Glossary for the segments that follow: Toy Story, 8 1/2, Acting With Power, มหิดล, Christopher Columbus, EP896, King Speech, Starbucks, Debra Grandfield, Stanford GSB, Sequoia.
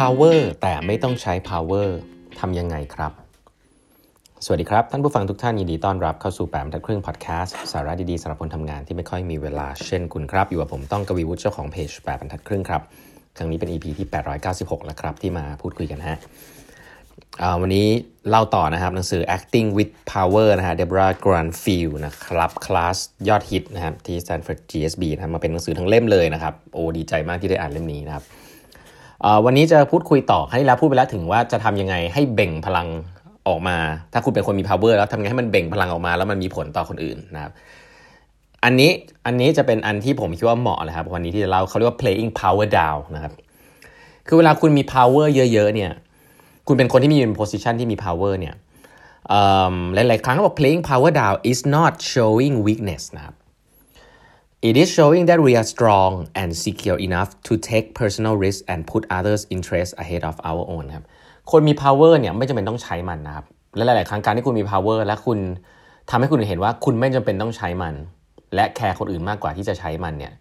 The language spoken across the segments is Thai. power แต่ไม่ต้องใช้ power ทำยังไงครับสวัสดีครับท่านผู้ฟังทุกท่านยินดีต้อนรับเข้าสู่8บรรทัดครึ่งพอดแคสต์สาระดีๆสำหรับคนทำงานที่ไม่ค่อยมีเวลาเช่นคุณครับอยู่กับผมต้องกวีวุฒิเจ้าของเพจ8บรรทัดครึ่งครับครั้งนี้เป็น EP ที่896แล้วครับที่มาพูดคุยกันฮะวันนี้เล่าต่อนะครับหนังสือ Acting With Power นะฮะ Debra Grandfield นะครับคลาสยอดฮิตนะครับที่ Stanford GSB นะมาเป็นหนังสือทั้งเล่มเลยนะครับโอ้ดีใจมากที่ได้อ่านเล่มนี้นะครับวันนี้จะพูดคุยต่อครั้งที่แล้วพูดไปแล้วถึงว่าจะทำยังไงให้เบ่งพลังออกมาถ้าคุณเป็นคนมี power แล้วทำยังไงให้มันเบ่งพลังออกมาแล้วมันมีผลต่อคนอื่นนะครับอันนี้จะเป็นอันที่ผมคิดว่าเหมาะเลยครับวันนี้ที่จะเล่าเขาเรียกว่า playing power down นะครับคือเวลาคุณมี power เยอะๆเนี่ยคุณเป็นคนที่มีอยู่ใน position ที่มี power เนี่ยหลายๆครั้งเขาบอก playing power down is not showing weakness นะครับ it is showing that we are strong and secure enough to take personal risk and put others' interests ahead of our own ครับคนมี power เนี่ยไม่จำเป็นต้องใช้มันนะครับและหลายๆครั้งการที่คุณมี power และคุณทำให้คนอื่นเห็นว่าคุณไม่จำเป็นต้องใช้มันและแคร์คนอื่นมากกว่าที่จะใช้มันเนี่ย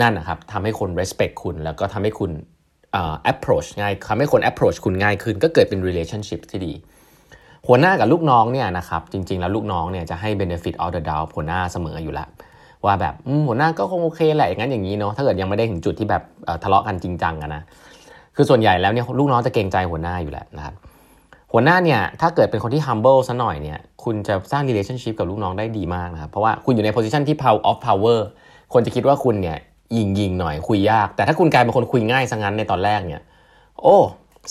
นั่นนะครับทำให้คน respect คุณแล้วก็ทำให้คุณapproach ง่ายทำให้คน approach คุณง่ายขึ้นก็เกิดเป็น relationship ที่ดีหัวหน้ากับลูกน้องเนี่ยนะครับจริงๆแล้วลูกน้องเนี่ยจะให้ benefit all the doubt หัวหน้าเสมออยู่แล้วว่าแบบหัวหน้าก็คงโอเคแหละอย่างนั้นอย่างนี้เนาะถ้าเกิดยังไม่ได้ถึงจุดที่แบบทะเลาะกันจริงจังนะคือส่วนใหญ่แล้วเนี่ยลูกน้องจะเกรงใจหัวหน้าอยู่แล้วนะครับหัวหน้าเนี่ยถ้าเกิดเป็นคนที่ humble ซะหน่อยเนี่ยคุณจะสร้าง relationship กับลูกน้องได้ดีมากนะครับเพราะว่าคุณอยู่ใน position ที่ power of power คนจะคิดว่าคุณเนี่ยยิงหน่อยคุยยากแต่ถ้าคุณกลายเป็นคนคุยง่ายซะงั้นในตอนแรกเนี่ยโอ้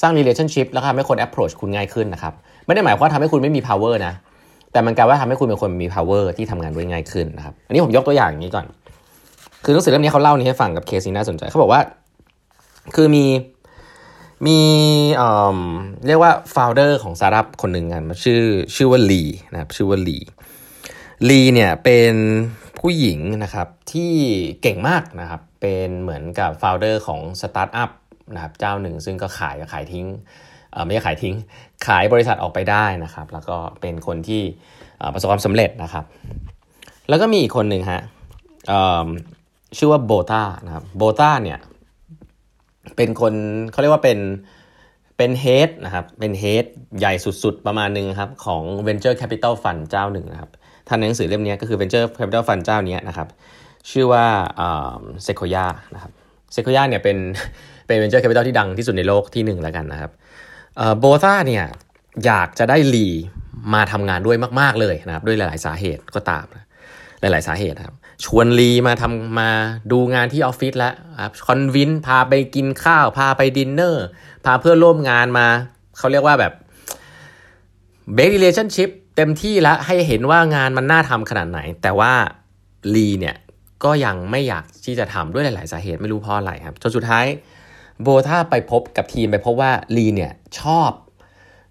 สร้าง relationship แล้วทำให้คน approach คุณง่ายขึ้นนะครับไม่ได้หมายความว่าทำให้คุณไม่มี power นะแต่มันกลายว่าทำให้คุณเป็นคนมี power ที่ทำงานด้วยง่ายขึ้นนะครับอันนี้ผมยกตัวอย่างอย่างนี้ก่อนคือหนังสือเล่มนี้เขาเล่านี้ให้ฟังกับเคสนี้น่าสนใจเขาบอกว่าคือมีเรียกว่า founder ของสตาร์ทอัพคนหนึ่งกันชื่อว่าลีนะครับชื่อว่าลีเนี่ยเป็นผู้หญิงนะครับที่เก่งมากนะครับเป็นเหมือนกับ founder ของสตาร์ทอัพนะครับเจ้าหนึ่งซึ่งก็ขายทิ้งไม่ใช่ขายทิ้งขายบริษัทออกไปได้นะครับแล้วก็เป็นคนที่ประสบความสำเร็จนะครับแล้วก็มีอีกคนหนึ่งฮะชื่อว่าโบต้านะครับโบต้าเนี่ยเป็นคนเขาเรียกว่าเป็นเฮดนะครับเป็นเฮดใหญ่สุดๆประมาณนึงครับของ Venture Capital Fund เจ้าหนึ่งนะครับท่านหนังสือเล่มนี้ก็คือ Venture Capital Fund เจ้านี้นะครับชื่อว่าSequoia นะครับ Sequoia เนี่ยเป็น Venture Capital ที่ดังที่สุดในโลกที่1แล้วกันนะครับโบต้าเนี่ยอยากจะได้ลีมาทำงานด้วยมากๆเลยนะครับด้วยหลายๆสาเหตุก็ตามหลายๆสาเหตุครับชวนลีมาดูงานที่ออฟฟิศแล้วครับคอนวินพาไปกินข้าวพาไปดินเนอร์พาเพื่อนร่วมงานมาเขาเรียกว่าแบบเบรกรีเลชั่นชิพเต็มที่แล้วให้เห็นว่างานมันน่าทำขนาดไหนแต่ว่าลีเนี่ยก็ยังไม่อยากที่จะทำด้วยหลายๆสาเหตุไม่รู้เพราะอะไรครับจนสุดท้ายโบท่าไปพบกับทีมไปพบว่าลีเนี่ยชอบ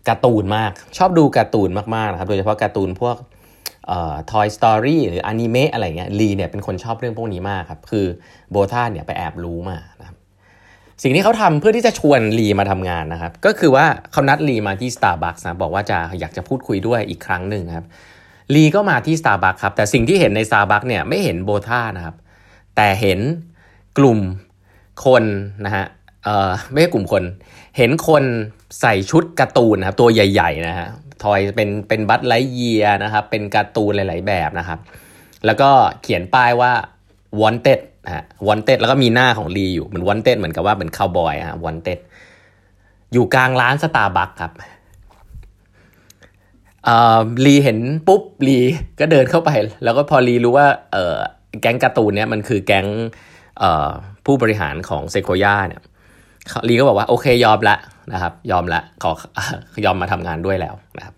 การ์ตูนมากชอบดูการ์ตูนมากๆนะครับโดยเฉพาะการ์ตูนพวกToy Story หรืออนิเมะอะไรเงี้ยลีเนี่ยเป็นคนชอบเรื่องพวกนี้มากครับคือโบท่าเนี่ยไปแอบรู้มานะครับสิ่งที่เขาทำเพื่อที่จะชวนลีมาทำงานนะครับก็คือว่าเขานัดลีมาที่ Starbucks นะบอกว่าจะอยากจะพูดคุยด้วยอีกครั้งหนึ่งครับลีก็มาที่ Starbucks ครับแต่สิ่งที่เห็นใน Starbucks เนี่ยไม่เห็นโบท่านะครับแต่เห็นกลุ่มคนนะฮะไม่ใช่กลุ่มคนเห็นคนใส่ชุดการ์ตูนนะครับตัวใหญ่ๆนะฮะทอยเป็นบัดไลท์เยียร์นะครับเป็นการ์ตูนหลายๆแบบนะครับแล้วก็เขียนป้ายว่า wanted ฮะ wanted แล้วก็มีหน้าของลีอยู่เหมือน wanted เหมือนกับว่าเหมือนคาวบอยฮะ wanted อยู่กลางร้าน Starbucks ครับลีเห็นปุ๊บลีก็เดินเข้าไปแล้วก็พอลีรู้ว่าแก๊งการ์ตูนเนี่ยมันคือแก๊งผู้บริหารของ Sequoia เนี่ยลีก็บอกว่าโอเคยอมละนะครับยอมละขอยอมมาทำงานด้วยแล้วนะครับ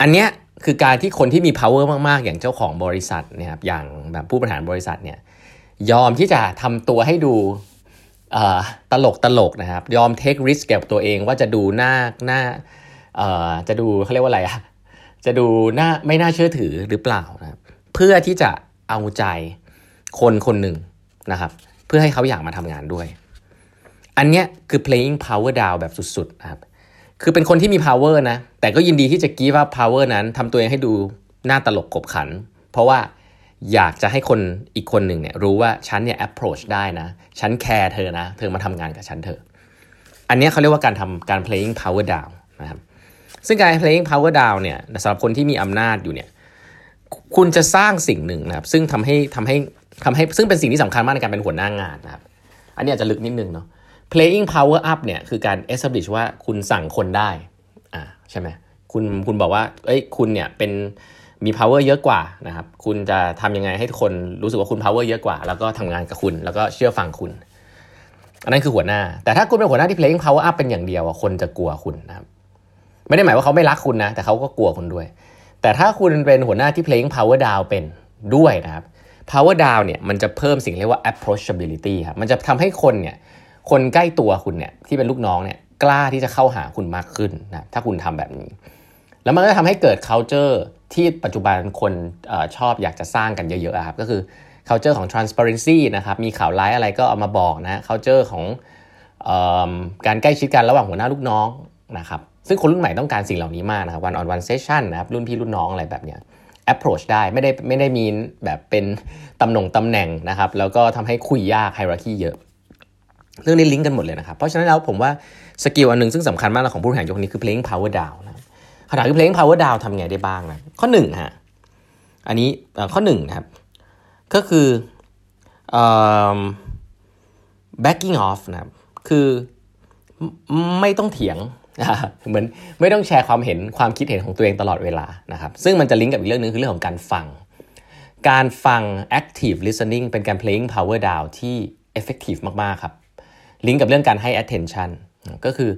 อันเนี้ยคือการที่คนที่มี power มากๆอย่างเจ้าของบริษัทเนี่ยครับอย่างแบบผู้บริหารบริษัทเนี่ยยอมที่จะทำตัวให้ดูตลกนะครับยอม take risk กับตัวเองว่าจะดูหน้าจะดูเขาเรียกว่าอะไรอะจะดูหน้าไม่น่าเชื่อถือหรือเปล่านะครับเพื่อที่จะเอาใจคนหนึ่งนะครับเพื่อให้เขาอยากมาทำงานด้วยอันเนี้ยคือ playing power down แบบสุดๆนะครับคือเป็นคนที่มี power นะแต่ก็ยินดีที่จะ give up power นั้นทำตัวเองให้ดูหน้าตลกขบขันเพราะว่าอยากจะให้คนอีกคนหนึ่งเนี่ยรู้ว่าฉันเนี่ย approach ได้นะฉันแคร์เธอนะเธอมาทำงานกับฉันเถอะ อันนี้เขาเรียกว่าการ playing power down นะครับซึ่งการ playing power down เนี่ยสำหรับคนที่มีอำนาจอยู่เนี่ยคุณจะสร้างสิ่งหนึ่งนะครับซึ่งทำให้ซึ่งเป็นสิ่งที่สำคัญมากในการเป็นหัวหน้างานนะครับอันนี้อาจจะลึกนิดนึงเนาะ playing power up เนี่ยคือการ establish ว่าคุณสั่งคนได้ใช่ไหมคุณบอกว่าเอ้ยคุณเนี่ยเป็นมี power เยอะกว่านะครับคุณจะทำยังไงให้คนรู้สึกว่าคุณ power เยอะกว่าแล้วก็ทำงานกับคุณแล้วก็เชื่อฟังคุณอันนั้นคือหัวหน้าแต่ถ้าคุณเป็นหัวหน้าที่ playing power up เป็นอย่างเดียวคนจะกลัวคุณนะครับไม่ได้หมายว่าเขาไม่รักคุณนะแต่เขาก็กลัวคุณด้วยแต่ถ้าคุณเป็นหัวหน้าที่ playing power down เป็นด้วยนะครับ power down เนี่ยมันจะเพิ่มสิ่งเรียกว่า approachability ครับมันจะทำให้คนเนี่ยคนใกล้ตัวคุณเนี่ยที่เป็นลูกน้องเนี่ยกล้าที่จะเข้าหาคุณมากขึ้นนะถ้าคุณทำแบบนี้แล้วมันก็ทำให้เกิด culture ที่ปัจจุบันคนชอบอยากจะสร้างกันเยอะๆครับก็คือ culture ของ transparency นะครับมีข่าวร้ายอะไรก็เอามาบอกนะ culture ของการใกล้ชิดกันระหว่างหัวหน้าลูกน้องนะครับซึ่งคนรุ่นใหม่ต้องการสิ่งเหล่านี้มากนะครับ one on one session นะครับรุ่นพี่รุ่นน้องอะไรแบบเนี้ย approach ได้ไม่ได้มีแบบเป็นตำแหน่งนะครับแล้วก็ทำให้คุยยาก hierarchy เยอะเรื่องนี้ลิงก์กันหมดเลยนะครับเพราะฉะนั้นแล้วผมว่าสกิลอันนึงซึ่งสำคัญมากของผู้บริหารยุคนี้คือ playing power down นะขณะที่ playing power down ทำไงได้บ้างนะข้อ1ฮะอันนี้ข้อ1นะครับก็คือbacking off นะครับคือไม่ต้องเถียงเหมือนไม่ต้องแชร์ความเห็นความคิดเห็นของตัวเองตลอดเวลานะครับซึ่งมันจะลิงก์กับอีกเรื่องนึงคือเรื่องของการฟัง active listening เป็นการ playing power down ที่ effective มากๆครับลิงก์กับเรื่องการให้ attention ก็คือ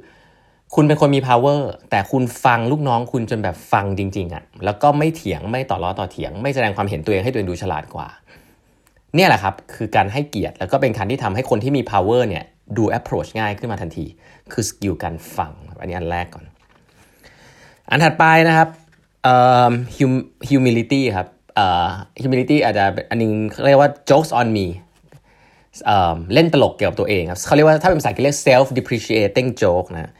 คุณเป็นคนมี power แต่คุณฟังลูกน้องคุณจนแบบฟังจริงๆอ่ะแล้วก็ไม่เถียงไม่ต่อล้อต่อเถียงไม่แสดงความเห็นตัวเองให้ตัวเองดูฉลาดกว่าเนี่ยแหละครับคือการให้เกียรติแล้วก็เป็นการที่ทำให้คนที่มี power เนี่ยดู approach ง่ายขึ้นมาทันทีคือสกิลการฟังอันนี้อันแรกก่อนอันถัดไปนะครับhumility ครับhumility อาจจะอันนึงเรียกว่า jokes on me เล่นตลกเกี่ยวกับตัวเองครับเขาเรียกว่าถ้าเป็นภาษาอังกฤษเรียก self depreciating joke นะ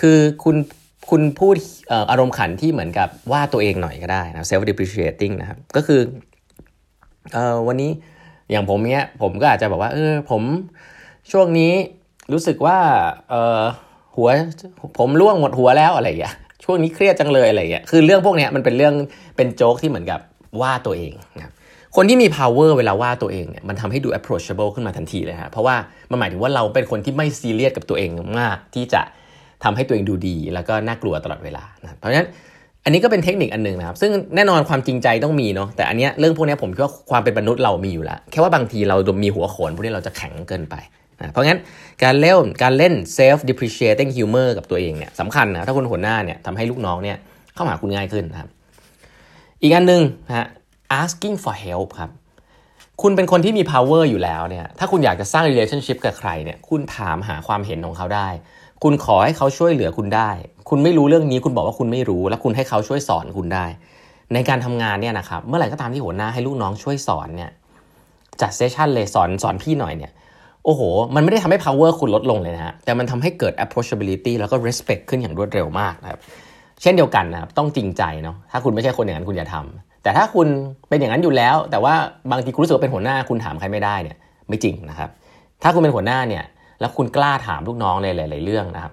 คือคุณพูดอารมณ์ขันที่เหมือนกับว่าตัวเองหน่อยก็ได้นะ self depreciating นะครับก็คือวันนี้อย่างผมเนี้ยผมก็อาจจะบอกว่าผมช่วงนี้รู้สึกว่าหัวผมร่วงหมดหัวแล้วอะไรอย่างเงี้ยช่วงนี้เครียดจังเลยอะไรอย่างเงี้ยคือเรื่องพวกเนี้ยมันเป็นเรื่องเป็นโจ๊กที่เหมือนกับว่าตัวเองนะครับคนที่มี power เวลาว่าตัวเองเนี่ยมันทำให้ดู approachable ขึ้นมาทันทีเลยฮะเพราะว่ามันหมายถึงว่าเราเป็นคนที่ไม่ซีเรียสกับตัวเองมากที่จะทำให้ตัวเองดูดีแล้วก็น่ากลัวตลอดเวลานะเพราะฉะนั้นอันนี้ก็เป็นเทคนิคอันนึงนะครับซึ่งแน่นอนความจริงใจต้องมีเนาะแต่อันเนี้ยเรื่องพวกนี้ผมคิดว่าความเป็นมนุษย์เรามีอยู่แล้วแค่ว่าบางทีเรามีหัวโขนพวกนี้เราจะแข็งเกินไปนะเพราะงั้นการเล่น self depreciating humor กับตัวเองเนี่ยสำคัญนะถ้าคนหัวหน้าเนี่ยทำให้ลูกน้องเนี่ยเข้าหาคุณง่ายขึ้นนะครับอีกอันนึงฮะ asking for help ครับคุณเป็นคนที่มี power อยู่แล้วเนี่ยถ้าคุณอยากจะสร้าง relationship กับใครเนี่ยคุณถามหาความเห็นของเขาได้คุณขอให้เขาช่วยเหลือคุณได้คุณไม่รู้เรื่องนี้คุณบอกว่าคุณไม่รู้แล้วคุณให้เขาช่วยสอนคุณได้ในการทำงานเนี่ยนะครับเมื่อไหร่ก็ตามที่หัวหน้าให้ลูกน้องช่วยสอนเนี่ยจัดเซสชั่นเลยสอนพี่หน่อยเนี่ยโอ้โหมันไม่ได้ทำให้ power คุณลดลงเลยนะฮะแต่มันทำให้เกิด approachability แล้วก็ respect ขึ้นอย่างรวดเร็วมากนะครับเช่นเดียวกันนะครับต้องจริงใจเนาะถ้าคุณไม่ใช่คนอย่างนั้นคุณอย่าทำแต่ถ้าคุณเป็นอย่างนั้นอยู่แล้วแต่ว่าบางทีคุณรู้สึกว่าเป็นหัวหน้าคุณถามใครไม่ได้เนี่ยไม่จริงนะครับถ้าคุณเป็นหัวหน้าเนี่ยแล้วคุณกล้าถามลูกน้องในหลายๆเรื่องนะครับ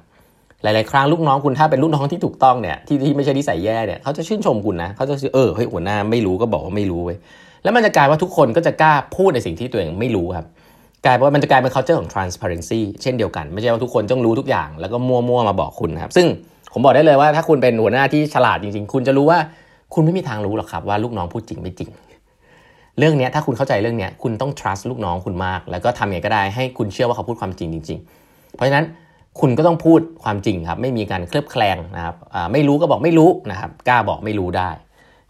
หลายๆครั้งลูกน้องคุณถ้าเป็นลูกน้องที่ถูกต้องเนี่ยที่ไม่ใช่นิสัยแย่เนี่ยเขาจะชื่นชมคุณนะเขาจะเฮ้ยหัวหน้าไม่รู้ก็บอกว่าไม่รู้เว้ยแล้วมันจะกลายว่าทุกคนก็จะกล้าพูดในสิ่งที่ตัวเองไม่รู้ครับกลายว่ามันจะกลายเป็น culture ของ transparency เช่นเดียวกันไม่ใช่ว่าทุกคนต้องรู้ทุกอย่างแล้วก็มั่วๆมาบอกคุณนะครับซึ่งผมบอกได้เลยว่าถ้าคุณเป็นหัวหน้าที่ฉลาดจริงๆคุณจะรู้ว่าคุณไม่มีทางรู้หรอกครับว่าลูกน้องพูดจริงไม่จริงเรื่องนี้ถ้าคุณเข้าใจเรื่องนี้คุณต้อง trust ลูกน้องคุณมากแล้วก็ทำอย่างไรก็ได้ให้คุณเชื่อว่าเขาพูดความจริงจริงๆเพราะฉะนั้นคุณก็ต้องพูดความจริงครับไม่มีการเคลือบแคลงนะครับไม่รู้ก็บอกไม่รู้นะครับกล้าบอกไม่รู้ได้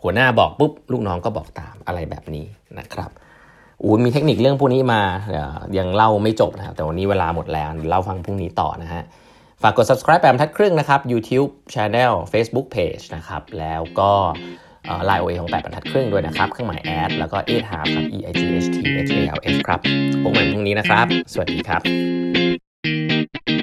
หัวหน้าบอกปุ๊บลูกน้องก็บอกตามอะไรแบบนี้นะครับมีเทคนิคเรื่องพวกนี้มายังเล่าไม่จบนะครับแต่วันนี้เวลาหมดแล้วเล่าฟังพรุ่งนี้ต่อนะฮะฝากกด subscribe แปมทัดครึ่งนะครับ YouTube Channel Facebook Page นะครับแล้วก็Line OA ของ8บรรทัดครึ่งด้วยนะครับเครื่องหมายแอดแล้วก็ @half ครับ eighthhalf ครับพบกันพรุ่งนี้นะครับสวัสดีครับ